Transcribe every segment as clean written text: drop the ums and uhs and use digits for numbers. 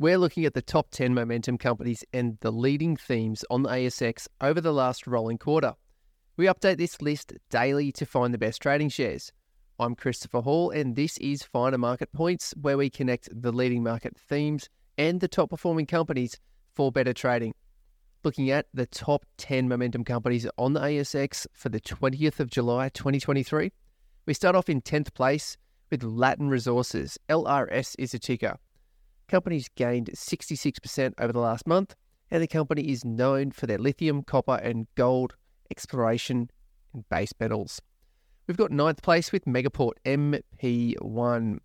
We're looking at the top 10 momentum companies and the leading themes on the ASX over the last rolling quarter. We update this list daily to find the best trading shares. I'm Christopher Hall, and this is Finer Market Points, where we connect the leading market themes and the top performing companies for better trading. Looking at the top 10 momentum companies on the ASX for the 20th of July, 2023, we start off in 10th place with Latin Resources. LRS is a ticker. Company's gained 66% over the last month, and the company is known for their lithium, copper and gold exploration and base metals. We've got 9th place with Megaport, MP1.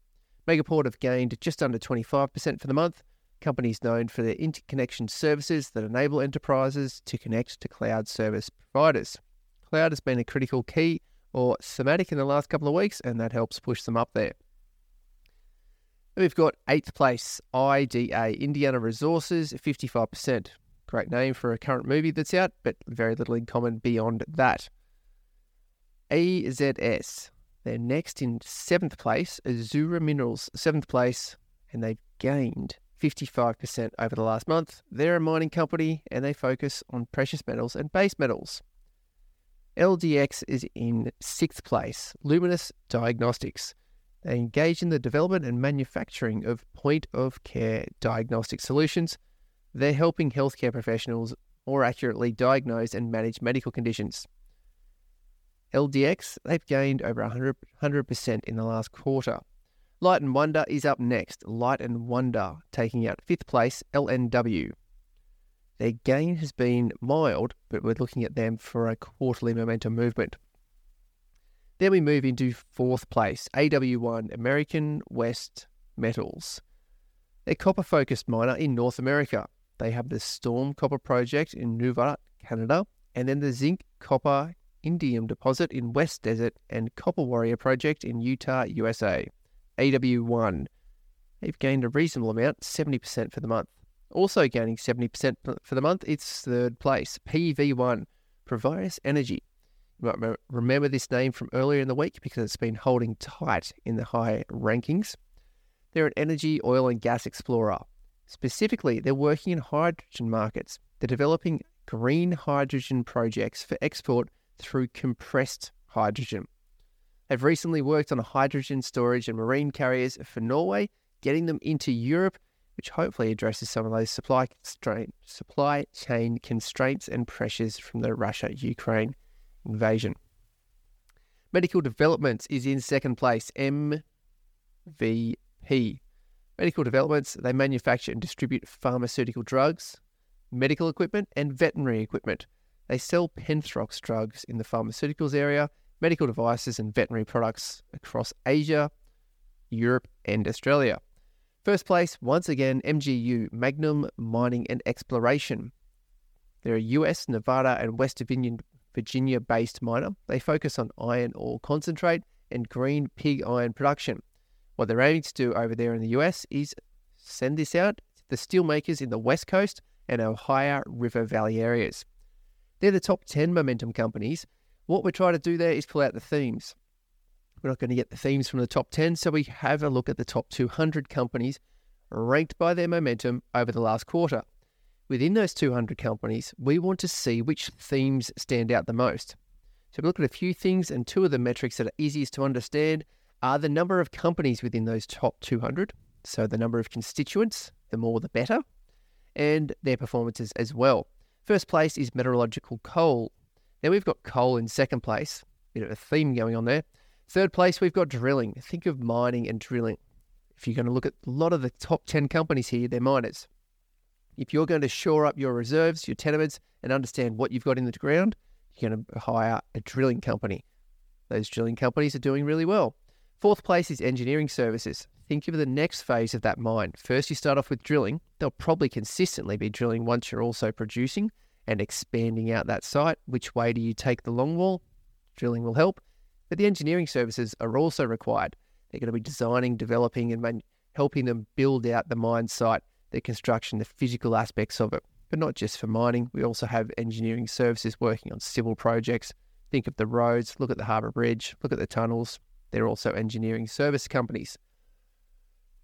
Megaport have gained just under 25% for the month. Company's known for their interconnection services that enable enterprises to connect to cloud service providers. Cloud has been a critical key or thematic in the last couple of weeks, and that helps push them up there. We've got 8th place, IDA, Indiana Resources, 55%. Great name for a current movie that's out, but very little in common beyond that. AZS, they're next in 7th place, Azure Minerals, 7th place, and they've gained 55% over the last month. They're a mining company, and they focus on precious metals and base metals. LDX is in 6th place, Lumos Diagnostics. They engage in the development and manufacturing of point-of-care diagnostic solutions. They're helping healthcare professionals more accurately diagnose and manage medical conditions. LDX, they've gained over 100% in the last quarter. Light and Wonder is up next. Light and Wonder taking out 5th place, LNW. Their gain has been mild, but we're looking at them for a quarterly momentum movement. Then we move into 4th place, AW1, American West Metals. They're copper-focused miner in North America. They have the Storm Copper Project in Nunavut, Canada, and then the zinc, copper, indium deposit in West Desert and Copper Warrior Project in Utah, USA. AW1. They've gained a reasonable amount, 70% for the month. Also gaining 70% for the month, it's 3rd place, PV1, Provaris Energy. You might remember this name from earlier in the week because it's been holding tight in the high rankings. They're an energy, oil and gas explorer. Specifically, they're working in hydrogen markets. They're developing green hydrogen projects for export through compressed hydrogen. They've recently worked on hydrogen storage and marine carriers for Norway, getting them into Europe, which hopefully addresses some of those supply chain constraints and pressures from the Russia-Ukraine invasion. Medical Developments is in 2nd place, MVP. Medical Developments, they manufacture and distribute pharmaceutical drugs, medical equipment and veterinary equipment. They sell Penthrox drugs in the pharmaceuticals area, medical devices and veterinary products across Asia, Europe and Australia. 1st place, once again, MGU, Magnum Mining and Exploration. They're a US, Nevada and West Virginia-based miner. They focus on iron ore concentrate and green pig iron production. What they're aiming to do over there in the US is send this out to the steelmakers in the West Coast and Ohio River Valley areas. They're the top 10 momentum companies. What we're trying to do there is pull out the themes. We're not going to get the themes from the top 10, so we have a look at the top 200 companies ranked by their momentum over the last quarter. Within those 200 companies, we want to see which themes stand out the most. So we look at a few things, and two of the metrics that are easiest to understand are the number of companies within those top 200, so the number of constituents, the more the better, and their performances as well. 1st place is metallurgical coal. Then we've got coal in 2nd place, bit of a theme going on there. 3rd place, we've got drilling. Think of mining and drilling. If you're going to look at a lot of the top 10 companies here, they're miners. If you're going to shore up your reserves, your tenements, and understand what you've got in the ground, you're going to hire a drilling company. Those drilling companies are doing really well. 4th place is engineering services. Think of the next phase of that mine. First, you start off with drilling. They'll probably consistently be drilling once you're also producing and expanding out that site. Which way do you take the longwall? Drilling will help. But the engineering services are also required. They're going to be designing, developing, and helping them build out the mine site, the construction, the physical aspects of it. But not just for mining. We also have engineering services working on civil projects. Think of the roads, look at the Harbour Bridge, look at the tunnels. They're also engineering service companies.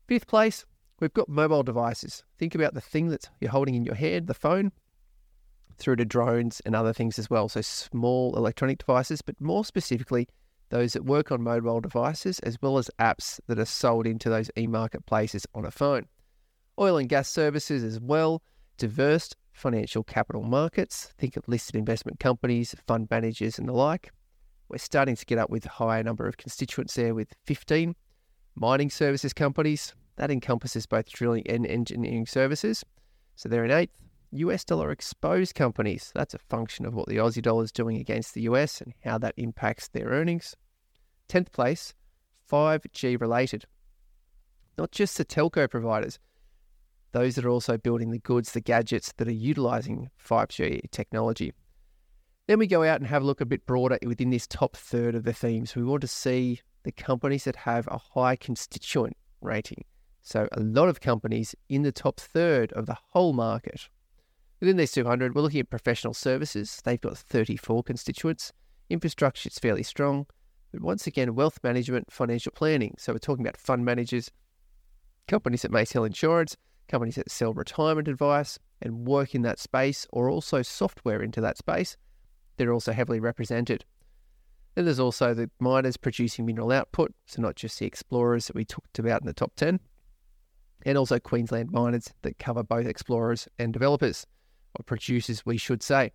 5th place, We've got mobile devices. Think about the thing that you're holding in your hand, the phone, through to drones and other things as well. So small electronic devices, but more specifically, those that work on mobile devices, as well as apps that are sold into those e-marketplaces on a phone. Oil and gas services as well, diverse financial capital markets, think of listed investment companies, fund managers and the like. We're starting to get up with a higher number of constituents there with 15. Mining services companies, that encompasses both drilling and engineering services. So they're in eighth. US dollar exposed companies, that's a function of what the Aussie dollar is doing against the US and how that impacts their earnings. 10th place, 5G related. Not just the telco providers, those that are also building the goods, the gadgets that are utilising 5G technology. Then we go out and have a look a bit broader within this top third of the themes. We want to see the companies that have a high constituent rating. So a lot of companies in the top third of the whole market. Within these 200, we're looking at professional services. They've got 34 constituents. Infrastructure is fairly strong. But once again, wealth management, financial planning. So we're talking about fund managers, companies that may sell insurance, companies that sell retirement advice and work in that space, or also software into that space. They're also heavily represented. Then there's also the miners producing mineral output. So not just the explorers that we talked about in the top 10. And also Queensland miners that cover both explorers and developers, or producers, we should say.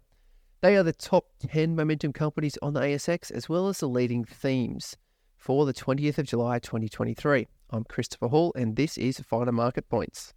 They are the top 10 momentum companies on the ASX, as well as the leading themes for the 20th of July, 2023. I'm Christopher Hall, and this is Finer Market Points.